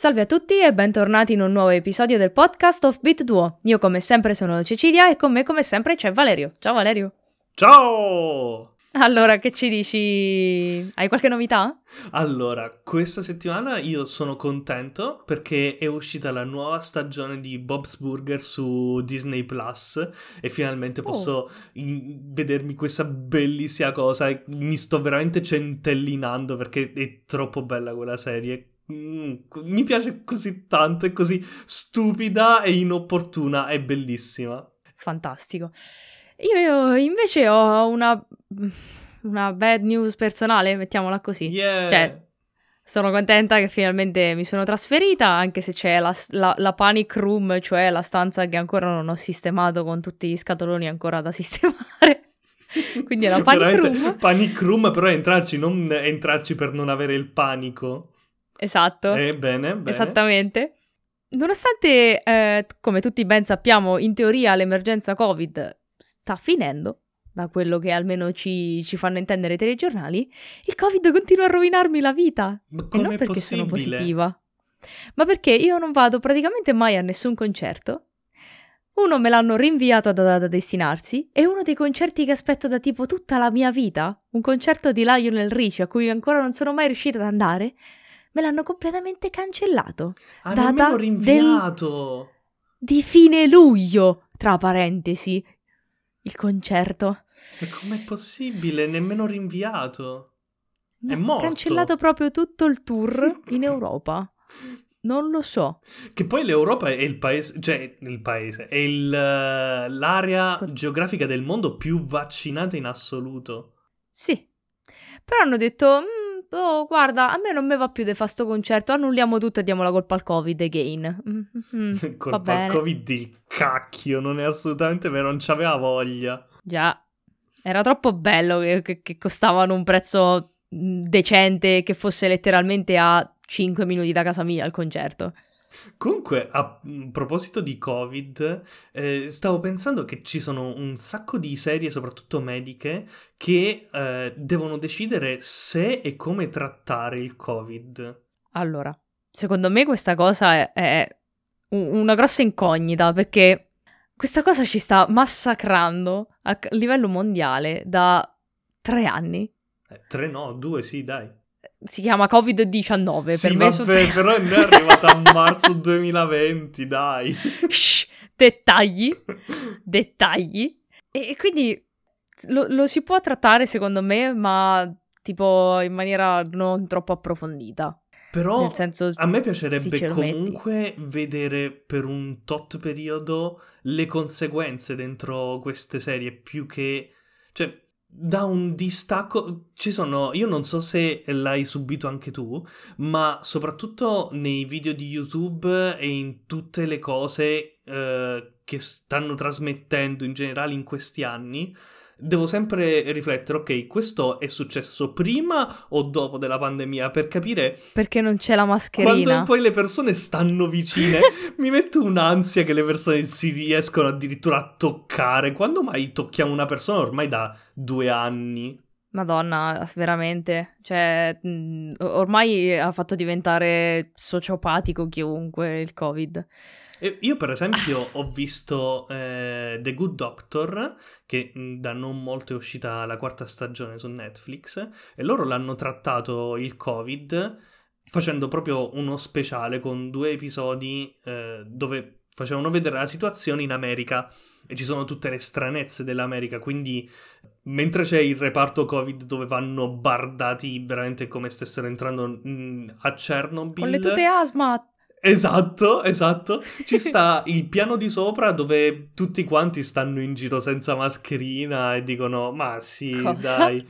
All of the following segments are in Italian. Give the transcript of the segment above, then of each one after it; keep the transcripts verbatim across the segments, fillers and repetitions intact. Salve a tutti e bentornati in un nuovo episodio del podcast of Beat Duo. Io come sempre sono Cecilia e con me come sempre c'è Valerio. Ciao Valerio! Ciao! Allora, che ci dici? Hai qualche novità? Allora, questa settimana io sono contento perché è uscita la nuova stagione di Bob's Burger su Disney Plus e finalmente posso oh. in- vedermi questa bellissima cosa. Mi sto veramente centellinando perché è troppo bella quella serie. Mi piace così tanto, è così stupida e inopportuna, è bellissima. Fantastico. Io, io invece ho una, una bad news personale, mettiamola così. Yeah. Cioè, sono contenta che finalmente mi sono trasferita, anche se c'è la, la, la panic room, cioè la stanza che ancora non ho sistemato con tutti gli scatoloni ancora da sistemare. Quindi è la panic room. Panic room, però entrarci, non entrarci per non avere il panico. Esatto, eh, bene, bene. Esattamente. Nonostante, eh, come tutti ben sappiamo, in teoria l'emergenza Covid sta finendo, da quello che almeno ci, ci fanno intendere i telegiornali, il Covid continua a rovinarmi la vita. Ma come e non perché possibile? Sono positiva, ma perché io non vado praticamente mai a nessun concerto. Uno me l'hanno rinviato da, da destinarsi e uno dei concerti che aspetto da tipo tutta la mia vita, un concerto di Lionel Richie a cui ancora non sono mai riuscita ad andare, me l'hanno completamente cancellato. Ah, data rinviato. Del... di fine luglio, tra parentesi, il concerto. Ma com'è possibile? Nemmeno rinviato. È no, morto. Cancellato proprio tutto il tour in Europa. Non lo so. Che poi l'Europa è il paese, cioè il paese, è il, l'area Con... geografica del mondo più vaccinata in assoluto. Sì. Però hanno detto... oh, guarda, a me non me va più di fare sto concerto, annulliamo tutto e diamo la colpa al Covid again. Mm-hmm. Colpa al Covid il cacchio, non è assolutamente vero, non c'aveva voglia. Già, era troppo bello che, che, che costavano un prezzo decente, che fosse letteralmente a cinque minuti da casa mia il concerto. Comunque, a proposito di Covid, eh, stavo pensando che ci sono un sacco di serie, soprattutto mediche, che eh, devono decidere se e come trattare il Covid. Allora, secondo me questa cosa è, è una grossa incognita, perché questa cosa ci sta massacrando a livello mondiale da tre anni. Eh, tre no, due sì, dai. Si chiama covid diciannove, sì, per me vabbè, te... però non è arrivata a marzo duemilaventi, dai. Shh, dettagli, dettagli. E, e quindi lo, lo si può trattare, secondo me, ma tipo in maniera non troppo approfondita. Però nel senso, a me piacerebbe comunque vedere per un tot periodo le conseguenze dentro queste serie, più che... cioè, da un distacco ci sono, io non so se l'hai subito anche tu, ma soprattutto nei video di YouTube e in tutte le cose eh, che stanno trasmettendo in generale in questi anni, devo sempre riflettere, ok, questo è successo prima o dopo della pandemia, per capire... perché non c'è la mascherina. Quando poi le persone stanno vicine, mi metto un'ansia che le persone si riescono addirittura a toccare. Quando mai tocchiamo una persona ormai da due anni? Madonna, veramente. Cioè, ormai ha fatto diventare sociopatico chiunque il Covid. Io per esempio ho visto eh, The Good Doctor, che da non molto è uscita la quarta stagione su Netflix, e loro l'hanno trattato il Covid facendo proprio uno speciale con due episodi eh, dove facevano vedere la situazione in America e ci sono tutte le stranezze dell'America, quindi mentre c'è il reparto Covid dove vanno bardati veramente come stessero entrando mh, a Chernobyl. Con le tute asma! Esatto, esatto. Ci sta il piano di sopra dove tutti quanti stanno in giro senza mascherina e dicono ma sì, cosa? Dai,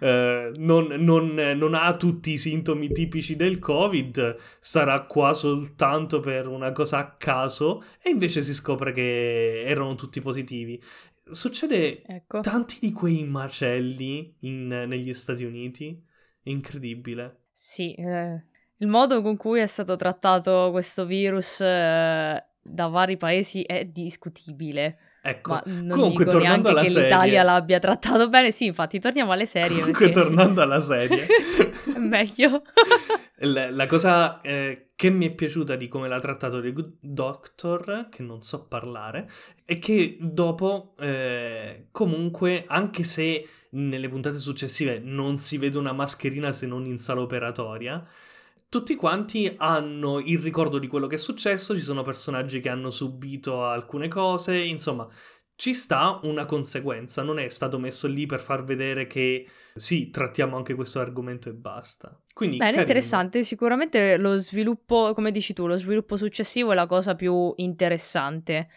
eh, non, non, non ha tutti i sintomi tipici del Covid, sarà qua soltanto per una cosa a caso, e invece si scopre che erano tutti positivi. Succede ecco. Tanti di quei macelli in, negli Stati Uniti, incredibile. Sì, eh. Il modo con cui è stato trattato questo virus eh, da vari paesi è discutibile. Ecco, ma non comunque dico tornando alla che serie, l'Italia l'abbia trattato bene. Sì, infatti, torniamo alle serie. Comunque, perché... tornando alla serie, meglio. la, la cosa eh, che mi è piaciuta di come l'ha trattato The Good Doctor, che non so parlare, è che dopo, eh, comunque, anche se nelle puntate successive non si vede una mascherina se non in sala operatoria, tutti quanti hanno il ricordo di quello che è successo, ci sono personaggi che hanno subito alcune cose, insomma, ci sta una conseguenza, non è stato messo lì per far vedere che sì, trattiamo anche questo argomento e basta. Quindi, bene, carino. Interessante, sicuramente lo sviluppo, come dici tu, lo sviluppo successivo è la cosa più interessante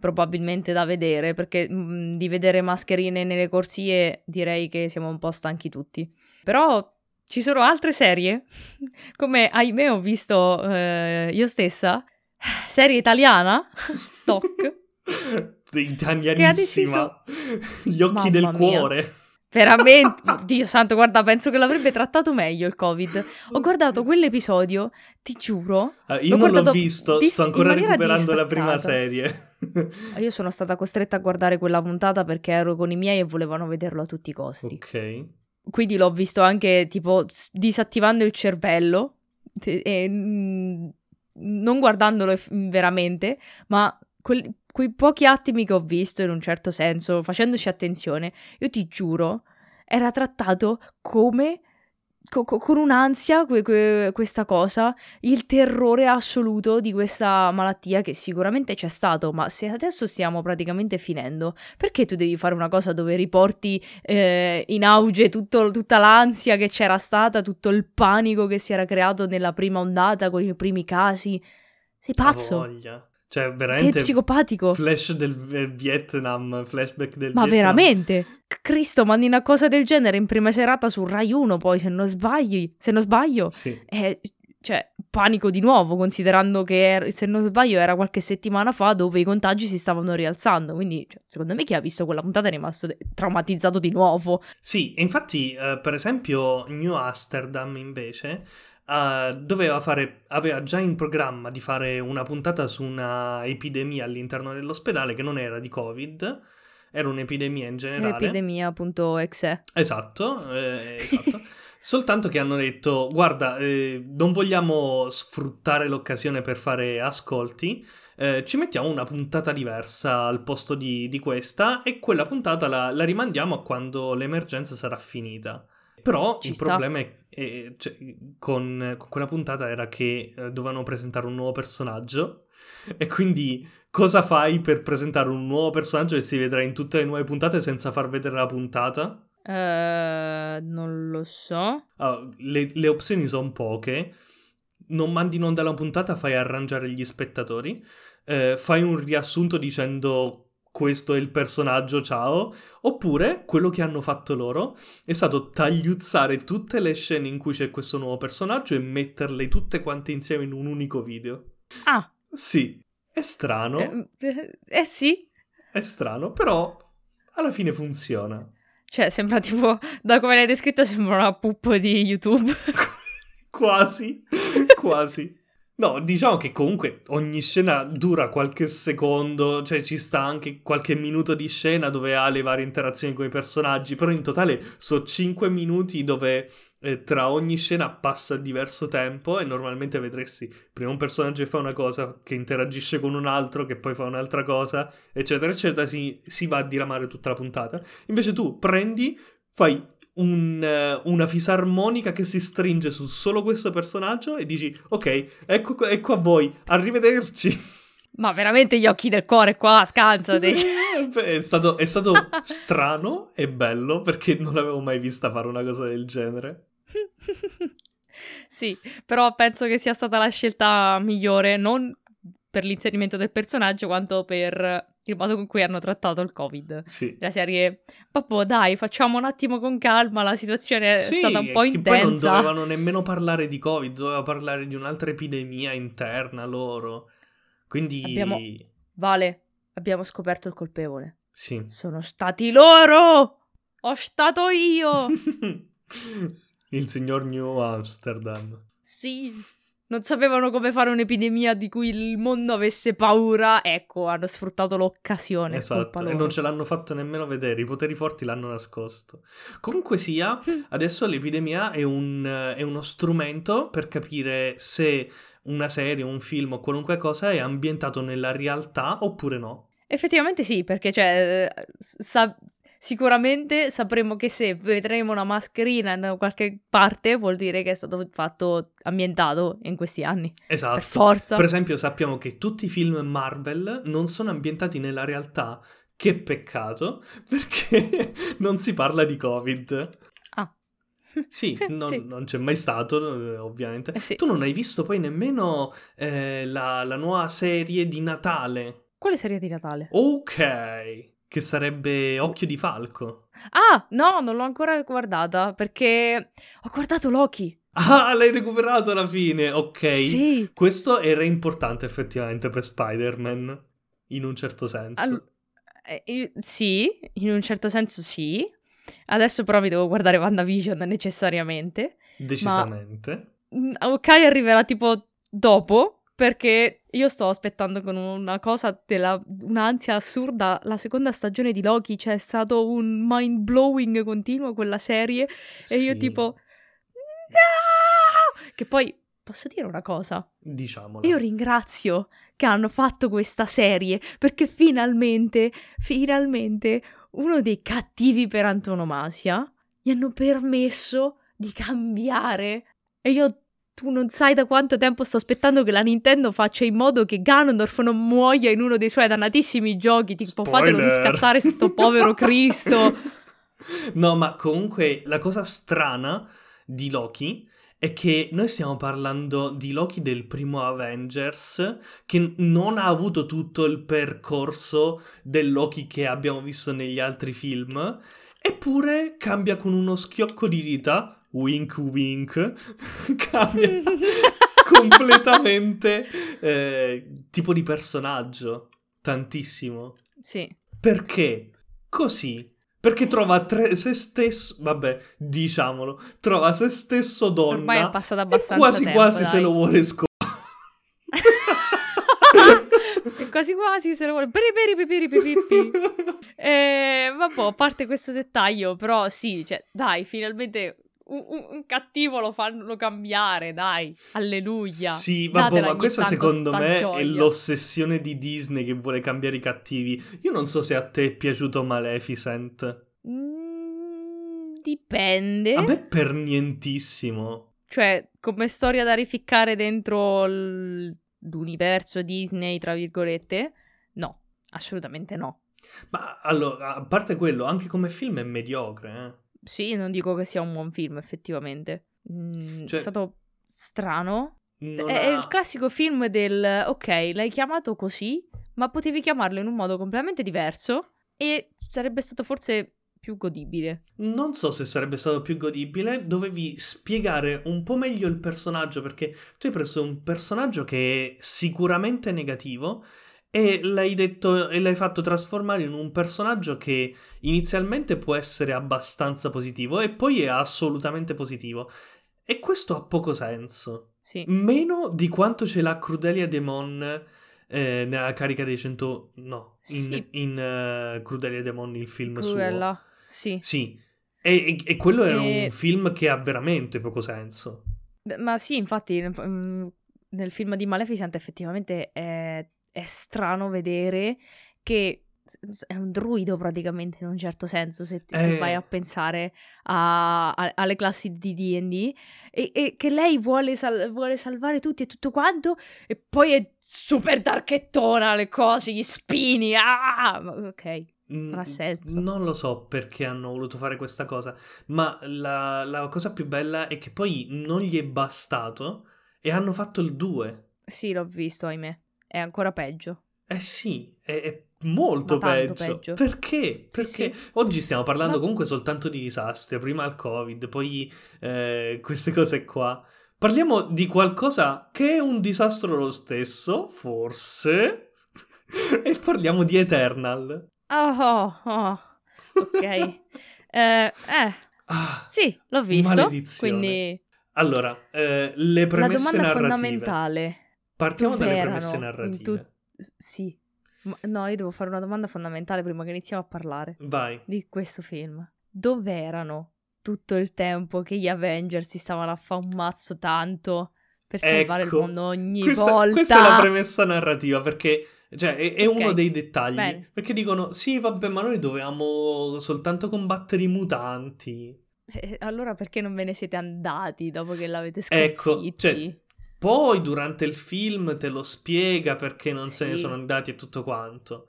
probabilmente da vedere, perché mh, di vedere mascherine nelle corsie direi che siamo un po' stanchi tutti, però... Ci sono altre serie, come ahimè ho visto eh, io stessa, serie italiana, T O C, italianissima, deciso... Gli occhi, mamma del mia, cuore. Veramente, Dio santo, guarda, penso che l'avrebbe trattato meglio il Covid. Ho guardato quell'episodio, ti giuro. Ah, io l'ho non l'ho visto, dis- sto ancora recuperando la prima serie. Io sono stata costretta a guardare quella puntata perché ero con i miei e volevano vederlo a tutti i costi. Ok. Quindi l'ho visto anche tipo disattivando il cervello e non guardandolo veramente, ma quei, quei pochi attimi che ho visto in un certo senso, facendoci attenzione, io ti giuro, era trattato come... con un'ansia que- que- questa cosa, il terrore assoluto di questa malattia che sicuramente c'è stato, ma se adesso stiamo praticamente finendo, perché tu devi fare una cosa dove riporti eh, in auge tutto, tutta l'ansia che c'era stata, tutto il panico che si era creato nella prima ondata con i primi casi? Sei pazzo! Voglia. Cioè, veramente... Sei psicopatico. Flash del Vietnam, flashback del ma Vietnam. Ma veramente? Cristo, mandi una cosa del genere in prima serata su Rai uno, poi, se non sbagli, se non sbaglio. Sì. Eh, cioè, panico di nuovo, considerando che, se non sbaglio, era qualche settimana fa dove i contagi si stavano rialzando. Quindi, cioè, secondo me chi ha visto quella puntata è rimasto de- traumatizzato di nuovo. Sì, e infatti, eh, per esempio, New Amsterdam, invece... Uh, doveva fare aveva già in programma di fare una puntata su una epidemia all'interno dell'ospedale che non era di Covid, era un'epidemia in generale, epidemia punto exe. esatto, eh, esatto. Soltanto che hanno detto guarda, eh, non vogliamo sfruttare l'occasione per fare ascolti, eh, ci mettiamo una puntata diversa al posto di, di questa, e quella puntata la, la rimandiamo a quando l'emergenza sarà finita. Però Ci il sta. problema è, è cioè, con, con quella puntata era che eh, dovevano presentare un nuovo personaggio, e quindi cosa fai per presentare un nuovo personaggio che si vedrà in tutte le nuove puntate senza far vedere la puntata? Uh, non lo so. Allora, le, le opzioni sono poche. Non mandi in onda la puntata, fai arrangiare gli spettatori, eh, fai un riassunto dicendo... questo è il personaggio, ciao. Oppure, quello che hanno fatto loro è stato tagliuzzare tutte le scene in cui c'è questo nuovo personaggio e metterle tutte quante insieme in un unico video. Ah! Sì, è strano. Eh, eh sì. È strano, però alla fine funziona. Cioè, sembra tipo, da come l'hai descritto, sembra una puppa di YouTube. Quasi, quasi. No, diciamo che comunque ogni scena dura qualche secondo, cioè ci sta anche qualche minuto di scena dove ha le varie interazioni con i personaggi, però in totale sono cinque minuti dove eh, tra ogni scena passa diverso tempo, e normalmente vedresti prima un personaggio che fa una cosa, che interagisce con un altro, che poi fa un'altra cosa, eccetera, eccetera, si, si va a diramare tutta la puntata. Invece tu prendi, fai... Un, una fisarmonica che si stringe su solo questo personaggio e dici ok, ecco, ecco a voi, arrivederci. Ma veramente gli occhi del cuore qua, scansati. Sì, è stato, è stato strano e bello, perché non l'avevo mai vista fare una cosa del genere. Sì, però penso che sia stata la scelta migliore, non per l'inserimento del personaggio quanto per... il modo con cui hanno trattato il Covid. Sì. La serie, papà, dai, facciamo un attimo con calma, la situazione è sì, stata un po' intensa. Sì, poi non dovevano nemmeno parlare di Covid, dovevano parlare di un'altra epidemia interna loro. Quindi... Abbiamo... Vale, abbiamo scoperto il colpevole. Sì. Sono stati loro! Ho stato io! Il signor New Amsterdam. Sì. non sapevano come fare un'epidemia di cui il mondo avesse paura, ecco, hanno sfruttato l'occasione. Esatto, e non ce l'hanno fatto nemmeno vedere, i poteri forti l'hanno nascosto. Comunque sia, adesso l'epidemia è, un, è uno strumento per capire se una serie, un film o qualunque cosa è ambientato nella realtà oppure no. Effettivamente sì, perché cioè sa- sicuramente sapremo che se vedremo una mascherina da qualche parte vuol dire che è stato fatto ambientato in questi anni. Esatto. Per forza. Per esempio sappiamo che tutti i film Marvel non sono ambientati nella realtà, che peccato, perché non si parla di Covid. Sì, non, sì, non c'è mai stato, ovviamente. Eh sì. Tu non hai visto poi nemmeno eh, la, la nuova serie di Natale. Quale serie di Natale? Ok, che sarebbe Occhio di Falco. Ah, no, non l'ho ancora guardata perché ho guardato Loki. Ah, l'hai recuperato alla fine, ok. Sì. Questo era importante effettivamente per Spider-Man, in un certo senso. All- eh, sì, in un certo senso sì. Adesso però mi devo guardare WandaVision necessariamente. Decisamente. Ma... ok, arriverà tipo dopo, perché io sto aspettando con una cosa della... un'ansia assurda la seconda stagione di Loki. Cioè è stato un mind blowing continuo quella serie. Sì. E io tipo no! Che poi posso dire una cosa? Diciamola. Io ringrazio che hanno fatto questa serie, perché finalmente Finalmente uno dei cattivi per antonomasia gli hanno permesso di cambiare. E io, tu non sai da quanto tempo sto aspettando che la Nintendo faccia in modo che Ganondorf non muoia in uno dei suoi dannatissimi giochi. Tipo, fatelo riscattare sto povero Cristo. No, ma comunque la cosa strana di Loki è che noi stiamo parlando di Loki del primo Avengers, che non ha avuto tutto il percorso del Loki che abbiamo visto negli altri film, eppure cambia con uno schiocco di dita, wink wink, cambia completamente eh, tipo di personaggio, tantissimo. Sì. Perché? Così. Perché trova tre, se stesso, vabbè, diciamolo, trova se stesso donna. Ormai è passato abbastanza quasi tempo, quasi dai. Se lo vuole scoprire. Quasi quasi se lo vuole... eh, vabbè, a parte questo dettaglio, però sì, cioè, dai, finalmente... Un, un cattivo lo fanno cambiare, dai, alleluia. Sì, vabbè, ma questa secondo me gioia. È l'ossessione di Disney che vuole cambiare i cattivi. Io non so se a te è piaciuto Maleficent. Mm, dipende. A me per nientissimo. Cioè, come storia da rificcare dentro l'universo Disney, tra virgolette, no, assolutamente no. Ma allora, a parte quello, anche come film è mediocre, eh. Sì, non dico che sia un buon film, effettivamente. Mm, cioè, è stato strano. È, ha... è il classico film del... ok, l'hai chiamato così, ma potevi chiamarlo in un modo completamente diverso e sarebbe stato forse più godibile. Non so se sarebbe stato più godibile. Dovevi spiegare un po' meglio il personaggio, perché tu hai preso un personaggio che è sicuramente negativo e l'hai detto e l'hai fatto trasformare in un personaggio che inizialmente può essere abbastanza positivo e poi è assolutamente positivo. E questo ha poco senso. Sì. Meno di quanto ce l'ha Crudelia De Mon eh, nella carica dei cento... No, in, sì. in uh, Crudelia De Mon, il film Cruella. Suo. Sì. Sì. E, e, e quello era e... un film che ha veramente poco senso. Ma sì, infatti, nel film di Maleficent effettivamente è... è strano vedere che è un druido praticamente in un certo senso, se, ti, eh. se vai a pensare a, a, alle classi di D and D e, e che lei vuole, sal- vuole salvare tutti e tutto quanto e poi è super darkettona, le cose, gli spini, ah! Ok, non ha senso. Non lo so perché hanno voluto fare questa cosa, ma la, la cosa più bella è che poi non gli è bastato e hanno fatto il due. Sì, l'ho visto, ahimè. È ancora peggio. Eh sì, è, è molto peggio. peggio. Perché? Perché sì, sì. Oggi stiamo parlando Ma... comunque soltanto di disastri. Prima il Covid, poi eh, queste cose qua. Parliamo di qualcosa che è un disastro lo stesso, forse. E parliamo di Eternal. Oh, oh, oh. Ok. eh, eh. Ah, sì, l'ho visto. Maledizione. Quindi... Allora, eh, le premesse narrative. La domanda narrative. fondamentale. Partiamo dalle premesse narrative. Tu... Sì. Ma, no, io devo fare una domanda fondamentale prima che iniziamo a parlare. Vai. Di questo film. Dov'erano tutto il tempo che gli Avengers si stavano a fare un mazzo tanto per salvare ecco, il mondo ogni questa, volta? Questa è la premessa narrativa, perché... Cioè, è, è okay. uno dei dettagli. Bene. Perché dicono, sì, vabbè, ma noi dovevamo soltanto combattere i mutanti. Eh, allora perché non ve ne siete andati dopo che l'avete sconfitti? Ecco, cioè, poi durante il film te lo spiega perché non sì. se ne sono andati e tutto quanto.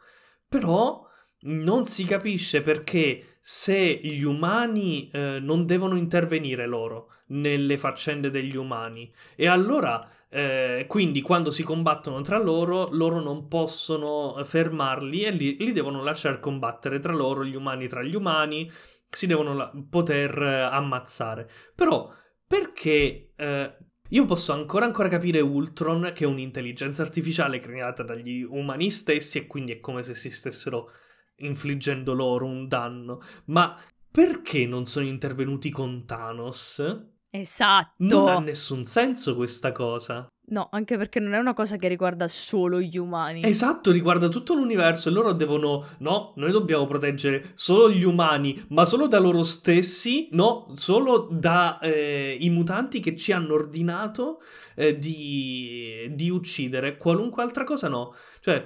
Però non si capisce perché se gli umani eh, non devono intervenire loro nelle faccende degli umani. E allora... Eh, quindi quando si combattono tra loro, loro non possono fermarli e li, li devono lasciar combattere tra loro, gli umani tra gli umani, si devono la- poter eh, ammazzare. Però perché eh, io posso ancora ancora capire Ultron, che è un'intelligenza artificiale creata dagli umani stessi e quindi è come se si stessero infliggendo loro un danno, ma perché non sono intervenuti con Thanos? Esatto. Non ha nessun senso questa cosa. No, anche perché non è una cosa che riguarda solo gli umani. Esatto, riguarda tutto l'universo e loro devono... No, noi dobbiamo proteggere solo gli umani, ma solo da loro stessi, no, solo da eh, i mutanti che ci hanno ordinato eh, di, di uccidere. Qualunque altra cosa no. Cioè,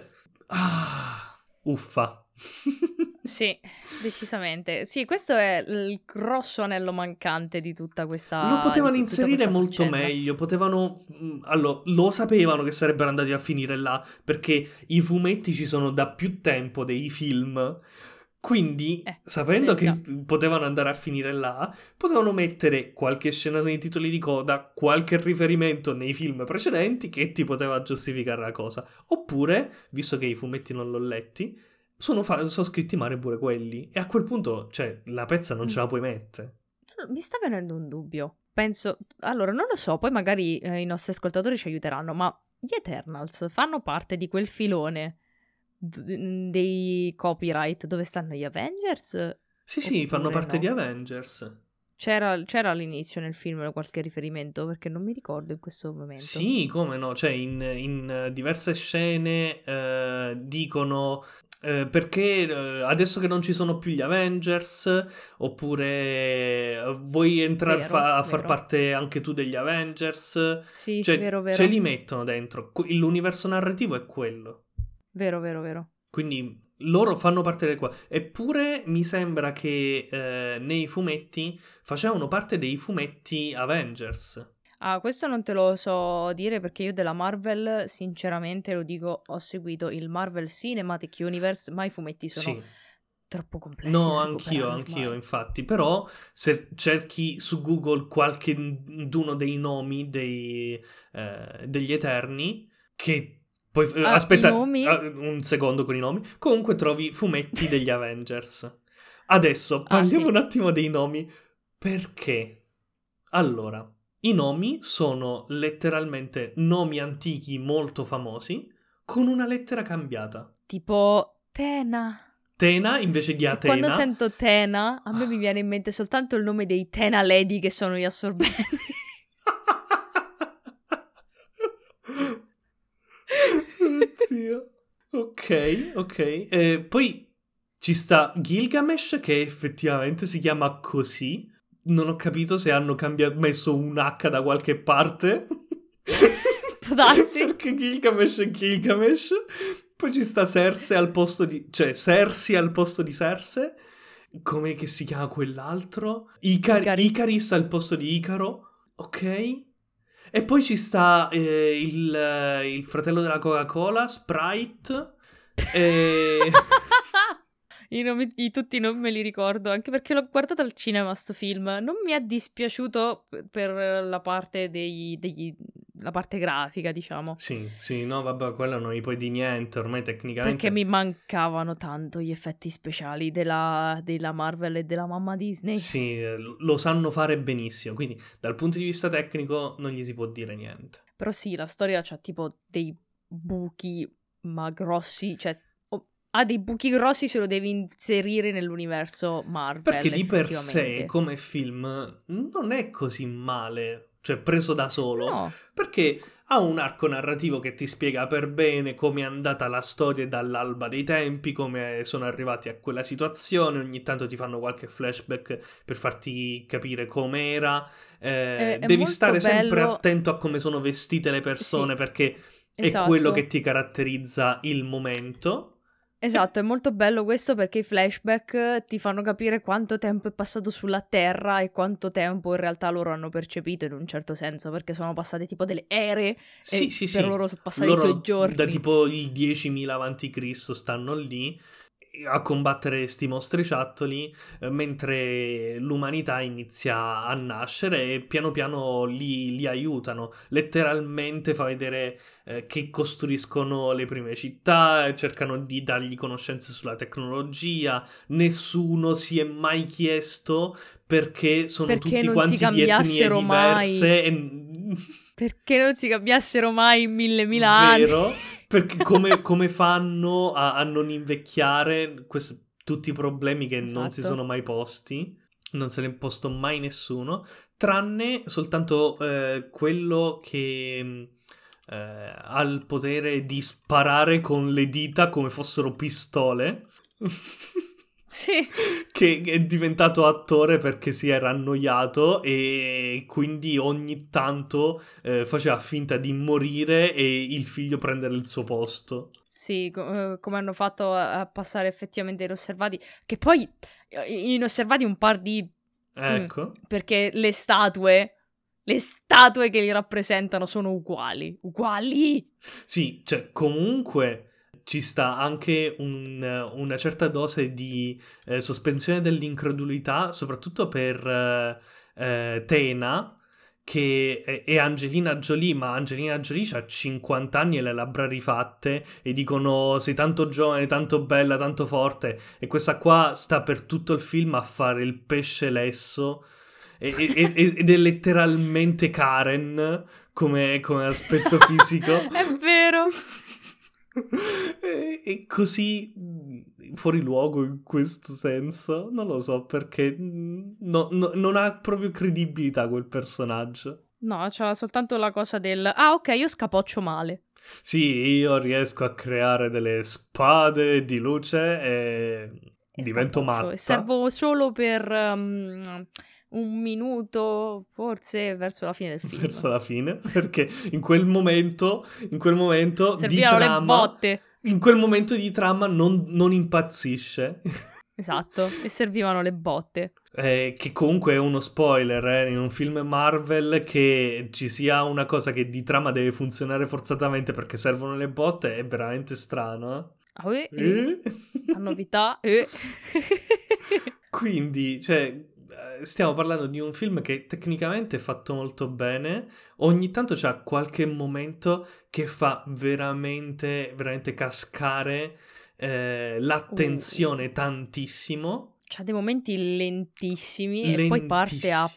ah, uffa. Sì, decisamente. Sì, questo è il grosso anello mancante di tutta questa... Lo potevano inserire molto faccenda. meglio, potevano... Allora, lo sapevano che sarebbero andati a finire là, perché i fumetti ci sono da più tempo dei film, quindi, eh, sapendo eh, che no. potevano andare a finire là, potevano mettere qualche scena nei titoli di coda, qualche riferimento nei film precedenti che ti poteva giustificare la cosa. Oppure, visto che i fumetti non l'ho letti... Sono, fa- sono scritti male pure quelli. E a quel punto, cioè, la pezza non ce la puoi mettere. Mi sta venendo un dubbio. Penso... Allora, non lo so, poi magari eh, i nostri ascoltatori ci aiuteranno, ma gli Eternals fanno parte di quel filone d- dei copyright dove stanno gli Avengers? Sì, sì, fanno parte no? di Avengers. C'era, c'era all'inizio nel film qualche riferimento? Perché non mi ricordo in questo momento. Sì, come no? Cioè, in, in diverse scene eh, dicono... Eh, perché eh, adesso che non ci sono più gli Avengers, oppure eh, vuoi entrare vero, fa- a far parte anche tu degli Avengers? Sì, cioè, vero, vero. Ce li mettono dentro. L'universo narrativo è quello. Vero, vero, vero. Quindi loro fanno parte del qua. Eppure mi sembra che eh, nei fumetti facevano parte dei fumetti Avengers. Ah, questo non te lo so dire perché io della Marvel, sinceramente lo dico, ho seguito il Marvel Cinematic Universe, ma i fumetti sono sì. troppo complessi. No, anch'io, anch'io, ma... infatti. Però se cerchi su Google qualche d'uno dei nomi dei, eh, degli Eterni, che poi... Ah, aspetta nomi... un secondo con i nomi. Comunque trovi fumetti degli Avengers. Adesso parliamo ah, sì. un attimo dei nomi. Perché? Allora... I nomi sono letteralmente nomi antichi molto famosi con una lettera cambiata. Tipo Tena. Tena invece di Atena. Quando sento Tena, a me mi viene in mente soltanto il nome dei Tena Lady che sono gli assorbenti. Oddio. Ok, ok. Eh, poi ci sta Gilgamesh, che effettivamente si chiama così. Non ho capito se hanno cambiato, messo un H da qualche parte. Perché Gilgamesh è Gilgamesh. Poi ci sta Serse al posto di... Cioè, Sersi al posto di Serse. Com'è che si chiama quell'altro? Icar- Icaris. Icaris al posto di Icaro. Ok. E poi ci sta eh, il, eh, il fratello della Coca-Cola, Sprite. E... I nomi, i, tutti non me li ricordo, anche perché l'ho guardato al cinema sto film. Non mi è dispiaciuto per la parte degli, degli la parte grafica, diciamo. Sì, sì, no, vabbè, quello non è poi di niente, ormai tecnicamente. Perché mi mancavano tanto gli effetti speciali della, della Marvel e della mamma Disney. Sì, lo sanno fare benissimo, quindi dal punto di vista tecnico non gli si può dire niente. Però sì, la storia c'ha tipo dei buchi, ma grossi, cioè... Ha dei buchi grossi se lo devi inserire nell'universo Marvel. Perché di per sé, come film, non è così male. cioè preso da solo, no. Perché ha un arco narrativo che ti spiega per bene come è andata la storia dall'alba dei tempi, come sono arrivati a quella situazione, ogni tanto ti fanno qualche flashback per farti capire com'era, eh, è, devi è stare bello. sempre attento a come sono vestite le persone, sì. Perché esatto. è quello che ti caratterizza il momento. Esatto, è molto bello questo perché i flashback ti fanno capire quanto tempo è passato sulla Terra e quanto tempo in realtà loro hanno percepito in un certo senso, perché sono passate tipo delle ere, sì, e sì, per sì. loro sono passati due giorni. Da tipo il diecimila avanti Cristo stanno lì a combattere sti mostriciattoli, mentre l'umanità inizia a nascere e piano piano li, li aiutano. Letteralmente fa vedere eh, che costruiscono le prime città, cercano di dargli conoscenze sulla tecnologia. Nessuno si è mai chiesto perché sono perché tutti quanti di etnie diverse. E... perché non si cambiassero mai in millemila anni. Vero? Perché come, come fanno a, a non invecchiare, questi, tutti i problemi che esatto. non si sono mai posti, non se li è posto mai nessuno, tranne soltanto eh, quello che eh, ha il potere di sparare con le dita come fossero pistole. Sì. Che è diventato attore perché si era annoiato e quindi ogni tanto eh, faceva finta di morire e il figlio prendere il suo posto. Sì, com- come hanno fatto a passare effettivamente inosservati, che poi inosservati un par di... Ecco. Mm, perché le statue... le statue che li rappresentano sono uguali. Uguali! Sì, cioè comunque... ci sta anche un, una certa dose di eh, sospensione dell'incredulità, soprattutto per eh, Tena, che è, è Angelina Jolie, ma Angelina Jolie ha cinquanta anni e le labbra rifatte, e dicono sei tanto giovane, tanto bella, tanto forte, e questa qua sta per tutto il film a fare il pesce lesso, e, e, ed è letteralmente Karen come, come aspetto fisico. È vero! E così fuori luogo in questo senso, non lo so perché no, no, non ha proprio credibilità quel personaggio. No, c'ha soltanto la cosa del ah ok io scapoccio male. Sì, io riesco a creare delle spade di luce e, e divento matta. Servo solo per um, un minuto forse verso la fine del film. Verso la fine, perché in quel momento, in quel momento servivano di trama, le botte. In quel momento di trama non, non impazzisce. Esatto, e servivano le botte. Eh, che comunque è uno spoiler, eh, in un film Marvel che ci sia una cosa che di trama deve funzionare forzatamente perché servono le botte è veramente strano. Eh? Ah, eh, eh. La novità. Eh. Quindi, cioè... stiamo parlando di un film che tecnicamente è fatto molto bene, ogni tanto c'ha qualche momento che fa veramente, veramente cascare eh, l'attenzione uh, tantissimo. C'ha dei momenti lentissimi, lentissimi. E poi parte a,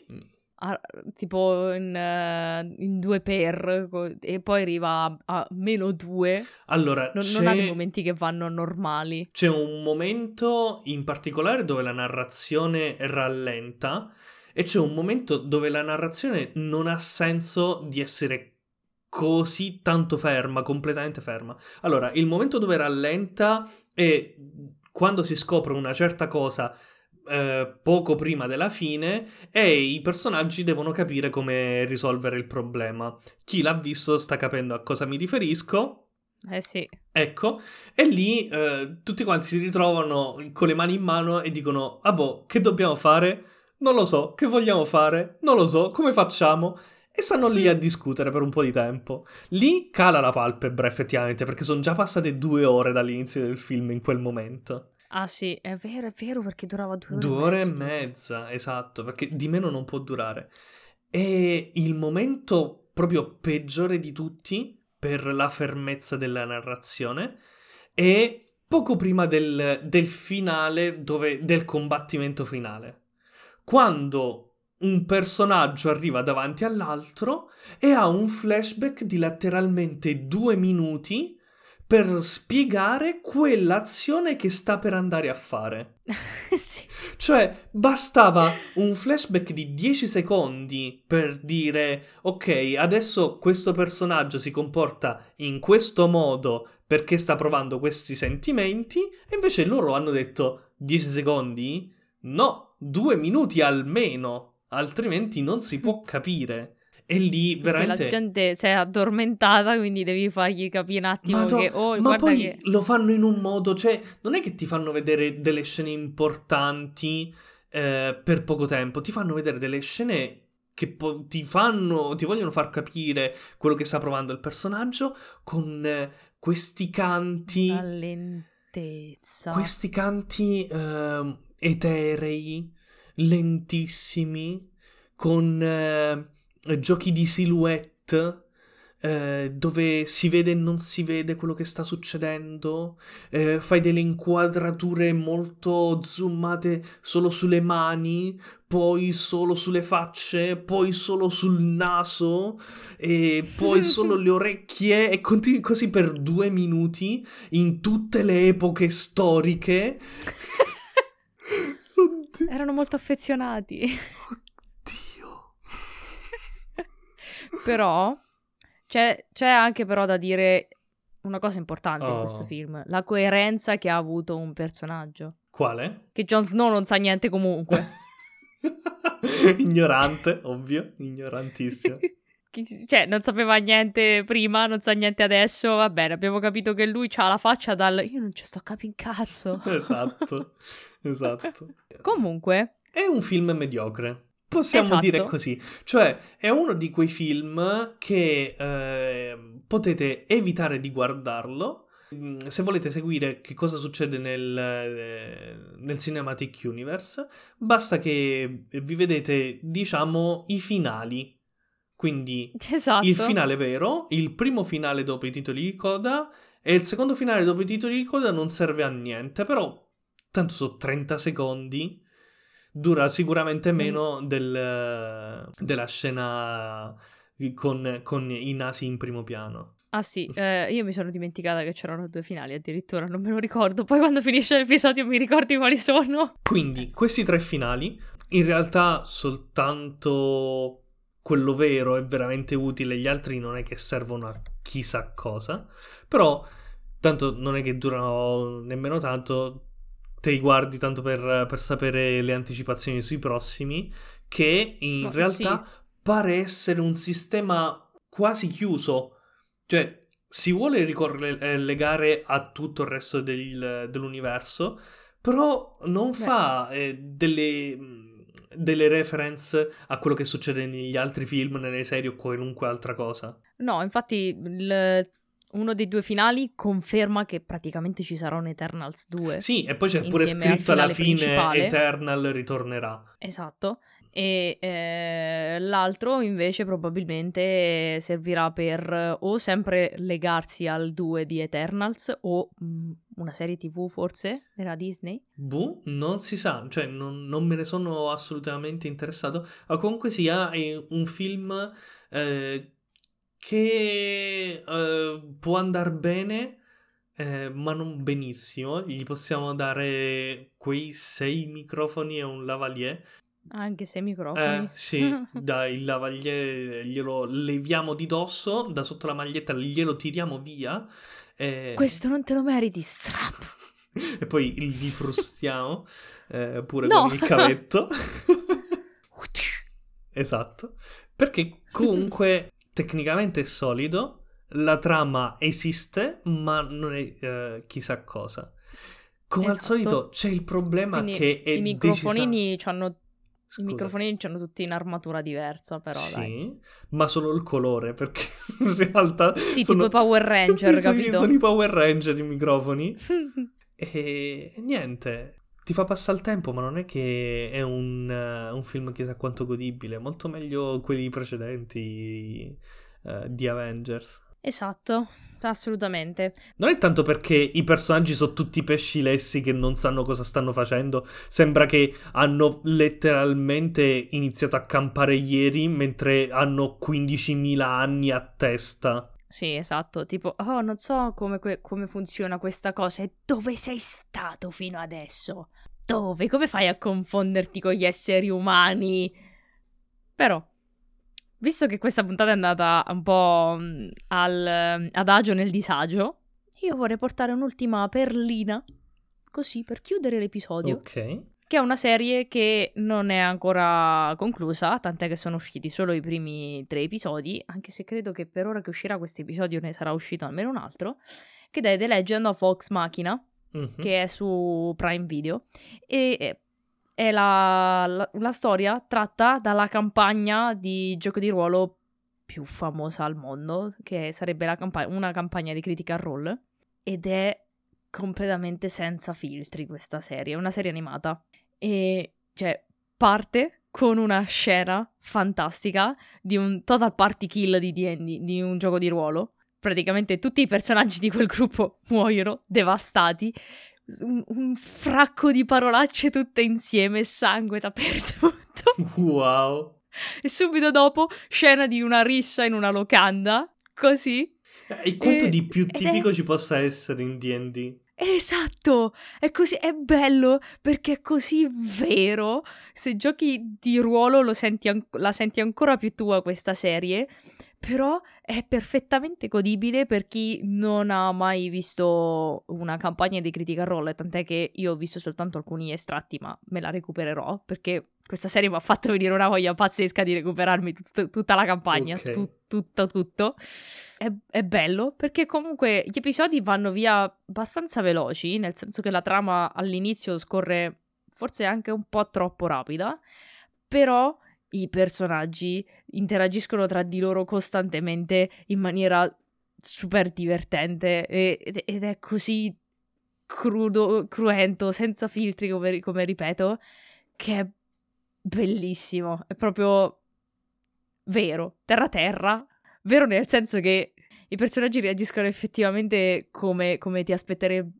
a tipo in, in due per e poi arriva a, a meno due. Allora, non, non ha dei momenti che vanno normali. C'è un momento in particolare dove la narrazione rallenta e c'è un momento dove la narrazione non ha senso di essere così tanto ferma, completamente ferma. Allora, il momento dove rallenta è quando si scopre una certa cosa Eh, poco prima della fine e i personaggi devono capire come risolvere il problema. Chi l'ha visto sta capendo a cosa mi riferisco. Eh sì. Ecco, e lì eh, tutti quanti si ritrovano con le mani in mano e dicono ah boh, che dobbiamo fare? Non lo so, che vogliamo fare? Non lo so, come facciamo? E stanno lì a discutere per un po' di tempo. Lì cala la palpebra effettivamente perché sono già passate due ore dall'inizio del film in quel momento. Ah sì, è vero, è vero, perché durava due ore due ore e mezza, e mezza esatto, perché di meno non può durare. E il momento proprio peggiore di tutti per la fermezza della narrazione è poco prima del, del finale, dove, del combattimento finale, quando un personaggio arriva davanti all'altro e ha un flashback di letteralmente due minuti per spiegare quell'azione che sta per andare a fare. Sì. Cioè, bastava un flashback di dieci secondi per dire ok, adesso questo personaggio si comporta in questo modo perché sta provando questi sentimenti, e invece loro hanno detto dieci secondi? No, due minuti almeno, altrimenti non si può capire. E lì veramente la gente si è addormentata, quindi devi fargli capire un attimo Madonna, che oh, ma poi che... lo fanno in un modo, cioè non è che ti fanno vedere delle scene importanti eh, per poco tempo, ti fanno vedere delle scene che po- ti fanno ti vogliono far capire quello che sta provando il personaggio con eh, questi canti, la lentezza, questi canti eh, eterei, lentissimi, con eh, giochi di silhouette eh, dove si vede e non si vede quello che sta succedendo, eh, fai delle inquadrature molto zoomate solo sulle mani, poi solo sulle facce, poi solo sul naso e poi solo le orecchie, e continui così per due minuti in tutte le epoche storiche. Oddio. Erano molto affezionati. Però c'è, c'è anche però da dire una cosa importante oh. in questo film, la coerenza che ha avuto un personaggio. Quale? Che Jon Snow non sa niente comunque. Ignorante, ovvio, ignorantissimo. Cioè, non sapeva niente prima, non sa niente adesso, va bene, abbiamo capito che lui c'ha la faccia dal... Io non ci sto capendo un cazzo. Esatto, esatto. Comunque... È un film mediocre. Possiamo esatto. dire così, cioè è uno di quei film che eh, potete evitare di guardarlo se volete seguire che cosa succede nel, eh, nel Cinematic Universe, basta che vi vedete, diciamo, i finali, quindi esatto. il finale vero, il primo finale dopo i titoli di coda e il secondo finale dopo i titoli di coda non serve a niente, però tanto sono trenta secondi. Dura sicuramente meno del, della scena con, con i nasi in primo piano. Ah sì, eh, io mi sono dimenticata che c'erano due finali addirittura, non me lo ricordo. Poi quando finisce l'episodio mi ricordi quali sono. Quindi, questi tre finali, in realtà soltanto quello vero è veramente utile, gli altri non è che servono a chissà cosa. Però, tanto non è che durano nemmeno tanto... Te li guardi tanto per, per sapere le anticipazioni sui prossimi, che in oh, realtà sì. pare essere un sistema quasi chiuso. Cioè, si vuole ricollegare a tutto il resto del, dell'universo, però non Beh. fa eh, delle, delle reference a quello che succede negli altri film, nelle serie o qualunque altra cosa. No, infatti... il... uno dei due finali conferma che praticamente ci sarà un Eternals due. Sì, e poi c'è pure scritto al alla fine principale. Eternal ritornerà. Esatto. E eh, l'altro invece probabilmente servirà per o sempre legarsi al due di Eternals o mh, una serie tv forse della Disney. Boh, non si sa, cioè non, non me ne sono assolutamente interessato. Ma comunque sia è un film... Eh, che uh, può andar bene, eh, ma non benissimo. Gli possiamo dare quei sei microfoni e un lavalier. Anche sei microfoni? Eh, sì, dai, il lavalier glielo leviamo di dosso, da sotto la maglietta glielo tiriamo via. Eh... Questo non te lo meriti, strap! E poi li frustiamo, eh, pure no. con il cavetto. Esatto. Perché comunque... Tecnicamente è solido, la trama esiste, ma non è eh, chissà cosa. Come esatto. al solito c'è il problema Quindi che è i microfonini decisa... c'hanno... I microfonini c'hanno tutti in armatura diversa, però sì, dai. Ma solo il colore, perché in realtà... Sì, sono... tipo i Power Ranger, sì, capito? Sì, sono i Power Ranger i microfoni. E niente... Ti fa passare il tempo, ma non è che è un, uh, un film chissà quanto godibile. Molto meglio quelli precedenti uh, di Avengers. Esatto, assolutamente. Non è tanto perché i personaggi sono tutti pesci lessi che non sanno cosa stanno facendo. Sembra che hanno letteralmente iniziato a campare ieri mentre hanno quindicimila anni a testa. Sì, esatto, tipo, oh, non so come, que- come funziona questa cosa, e dove sei stato fino adesso? Dove? Come fai a confonderti con gli esseri umani? Però, visto che questa puntata è andata un po' al, ad agio nel disagio, io vorrei portare un'ultima perlina, così, per chiudere l'episodio. Ok. Che è una serie che non è ancora conclusa, tant'è che sono usciti solo i primi tre episodi, anche se credo che per ora che uscirà questo episodio ne sarà uscito almeno un altro, che è The Legend of Vox Machina, mm-hmm. che è su Prime Video, e è la, la, la storia tratta dalla campagna di gioco di ruolo più famosa al mondo, che sarebbe la campa- una campagna di Critical Role, ed è completamente senza filtri questa serie, è una serie animata. E cioè parte con una scena fantastica di un total party kill di D and D, di un gioco di ruolo. Praticamente tutti i personaggi di quel gruppo muoiono devastati, un, un fracco di parolacce tutte insieme, sangue dappertutto. Wow. E subito dopo scena di una rissa in una locanda, così. E quanto e, di più tipico è... ci possa essere in D and D. Esatto, è così, è bello perché è così vero. Se giochi di ruolo lo senti an- la senti ancora più tua questa serie, però è perfettamente godibile per chi non ha mai visto una campagna di Critical Role, tant'è che io ho visto soltanto alcuni estratti, ma me la recupererò perché questa serie mi ha fatto venire una voglia pazzesca di recuperarmi tut- tutta la campagna, okay. tu- tutto tutto. È, è bello perché comunque gli episodi vanno via abbastanza veloci, nel senso che la trama all'inizio scorre forse anche un po' troppo rapida, però i personaggi interagiscono tra di loro costantemente in maniera super divertente ed, ed è così crudo, cruento, senza filtri, come, come ripeto, che è bellissimo, è proprio vero, terra terra, vero nel senso che i personaggi reagiscono effettivamente come, come ti aspetteresti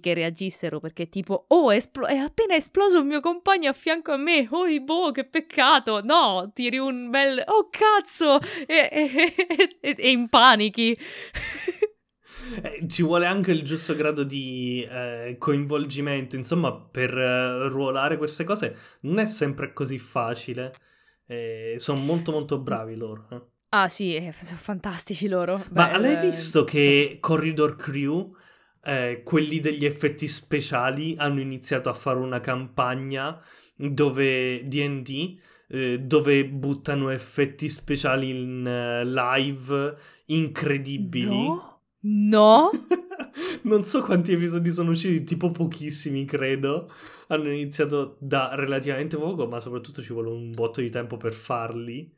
che reagissero, perché tipo, oh, è, espl- è appena esploso il mio compagno a fianco a me, oh boh, che peccato, no, tiri un bel, oh cazzo, e, e, e, e impanichi. Eh, ci vuole anche il giusto grado di eh, coinvolgimento, insomma, per eh, ruolare queste cose non è sempre così facile, eh, sono molto molto bravi loro, eh. Ah sì, eh, sono fantastici loro. Ma beh, l'hai visto che sì. Corridor Crew, eh, quelli degli effetti speciali, hanno iniziato a fare una campagna dove D and D, eh, dove buttano effetti speciali in uh, live incredibili? No? No? Non so quanti episodi sono usciti, tipo pochissimi credo. Hanno iniziato da relativamente poco, ma soprattutto ci vuole un botto di tempo per farli.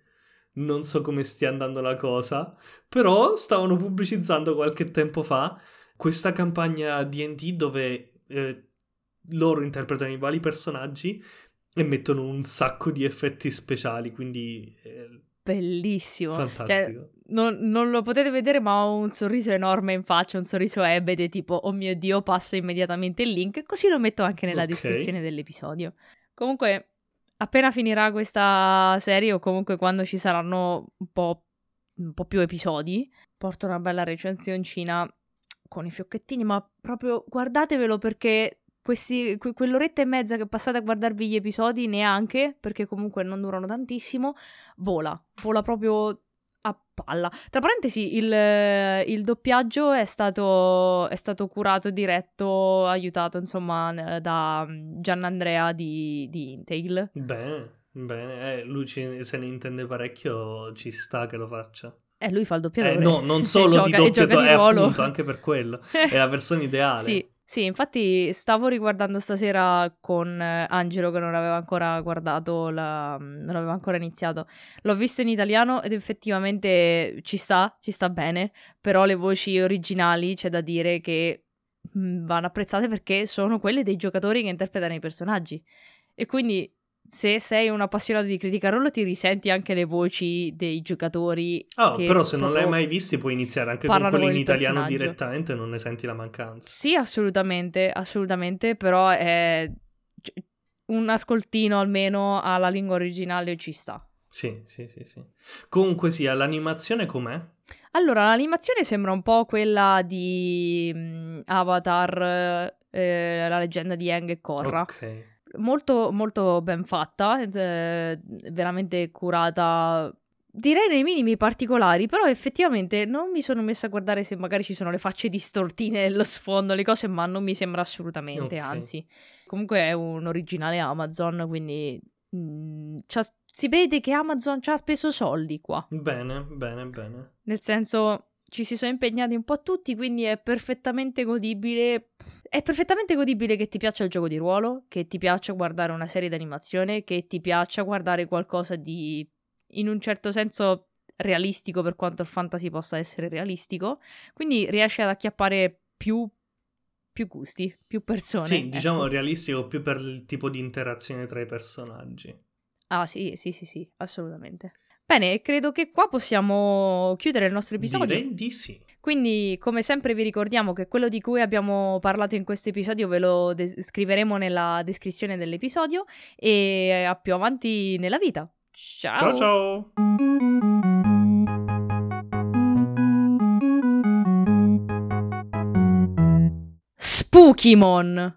Non so come stia andando la cosa, però stavano pubblicizzando qualche tempo fa questa campagna D and D dove eh, loro interpretano i vari personaggi e mettono un sacco di effetti speciali, quindi... Eh, bellissimo, fantastico. Cioè, non, non lo potete vedere, ma ho un sorriso enorme in faccia, un sorriso ebete, tipo oh mio Dio, passo immediatamente il link, così lo metto anche nella okay. descrizione dell'episodio. Comunque appena finirà questa serie, o comunque quando ci saranno un po', un po' più episodi, porto una bella recensioncina con i fiocchettini, ma proprio guardatevelo perché questi, que- quell'oretta e mezza che passate a guardarvi gli episodi, neanche, perché comunque non durano tantissimo, vola, vola proprio a palla. Tra parentesi, il, il doppiaggio è stato, è stato curato, diretto, aiutato, insomma, da Gian Andrea di, di Integl. Bene, bene, eh, lui ci, se ne intende parecchio, ci sta che lo faccia. Eh, lui fa il doppiatore. Eh, no, non solo di doppiatore, eh, appunto, anche per quello, è la versione ideale. Sì. Sì, infatti stavo riguardando stasera con Angelo che non aveva ancora guardato, la... non aveva ancora iniziato. L'ho visto in italiano ed effettivamente ci sta, ci sta bene, però le voci originali c'è da dire che mh, vanno apprezzate perché sono quelle dei giocatori che interpretano i personaggi. E quindi se sei un appassionato di Critical Role ti risenti anche le voci dei giocatori. Oh, che però se non l'hai mai visti puoi iniziare anche con quelli in italiano direttamente, non ne senti la mancanza. Sì, assolutamente, assolutamente, però è... un ascoltino almeno alla lingua originale ci sta. Sì, sì, sì, sì. Comunque sia, l'animazione com'è? Allora, l'animazione sembra un po' quella di mh, Avatar, eh, la leggenda di Aang e Korra. Ok. Molto, molto ben fatta, eh, veramente curata, direi nei minimi particolari, però effettivamente non mi sono messa a guardare se magari ci sono le facce distortine nello sfondo, le cose, ma non mi sembra assolutamente, okay. Anzi. Comunque è un originale Amazon, quindi mh, si vede che Amazon ci ha speso soldi qua. Bene, bene, bene. Nel senso, ci si sono impegnati un po' tutti, quindi è perfettamente godibile. È perfettamente godibile che ti piaccia il gioco di ruolo, che ti piaccia guardare una serie d'animazione, che ti piaccia guardare qualcosa di, in un certo senso, realistico, per quanto il fantasy possa essere realistico. Quindi riesce ad acchiappare più, più gusti, più persone. Sì, ecco. Diciamo realistico più per il tipo di interazione tra i personaggi. Ah sì, sì, sì, sì, assolutamente. Bene, credo che qua possiamo chiudere il nostro episodio. Direi di sì. Quindi, come sempre, vi ricordiamo che quello di cui abbiamo parlato in questo episodio ve lo des- scriveremo nella descrizione dell'episodio, e a più avanti nella vita. Ciao! Ciao ciao! Spookymon!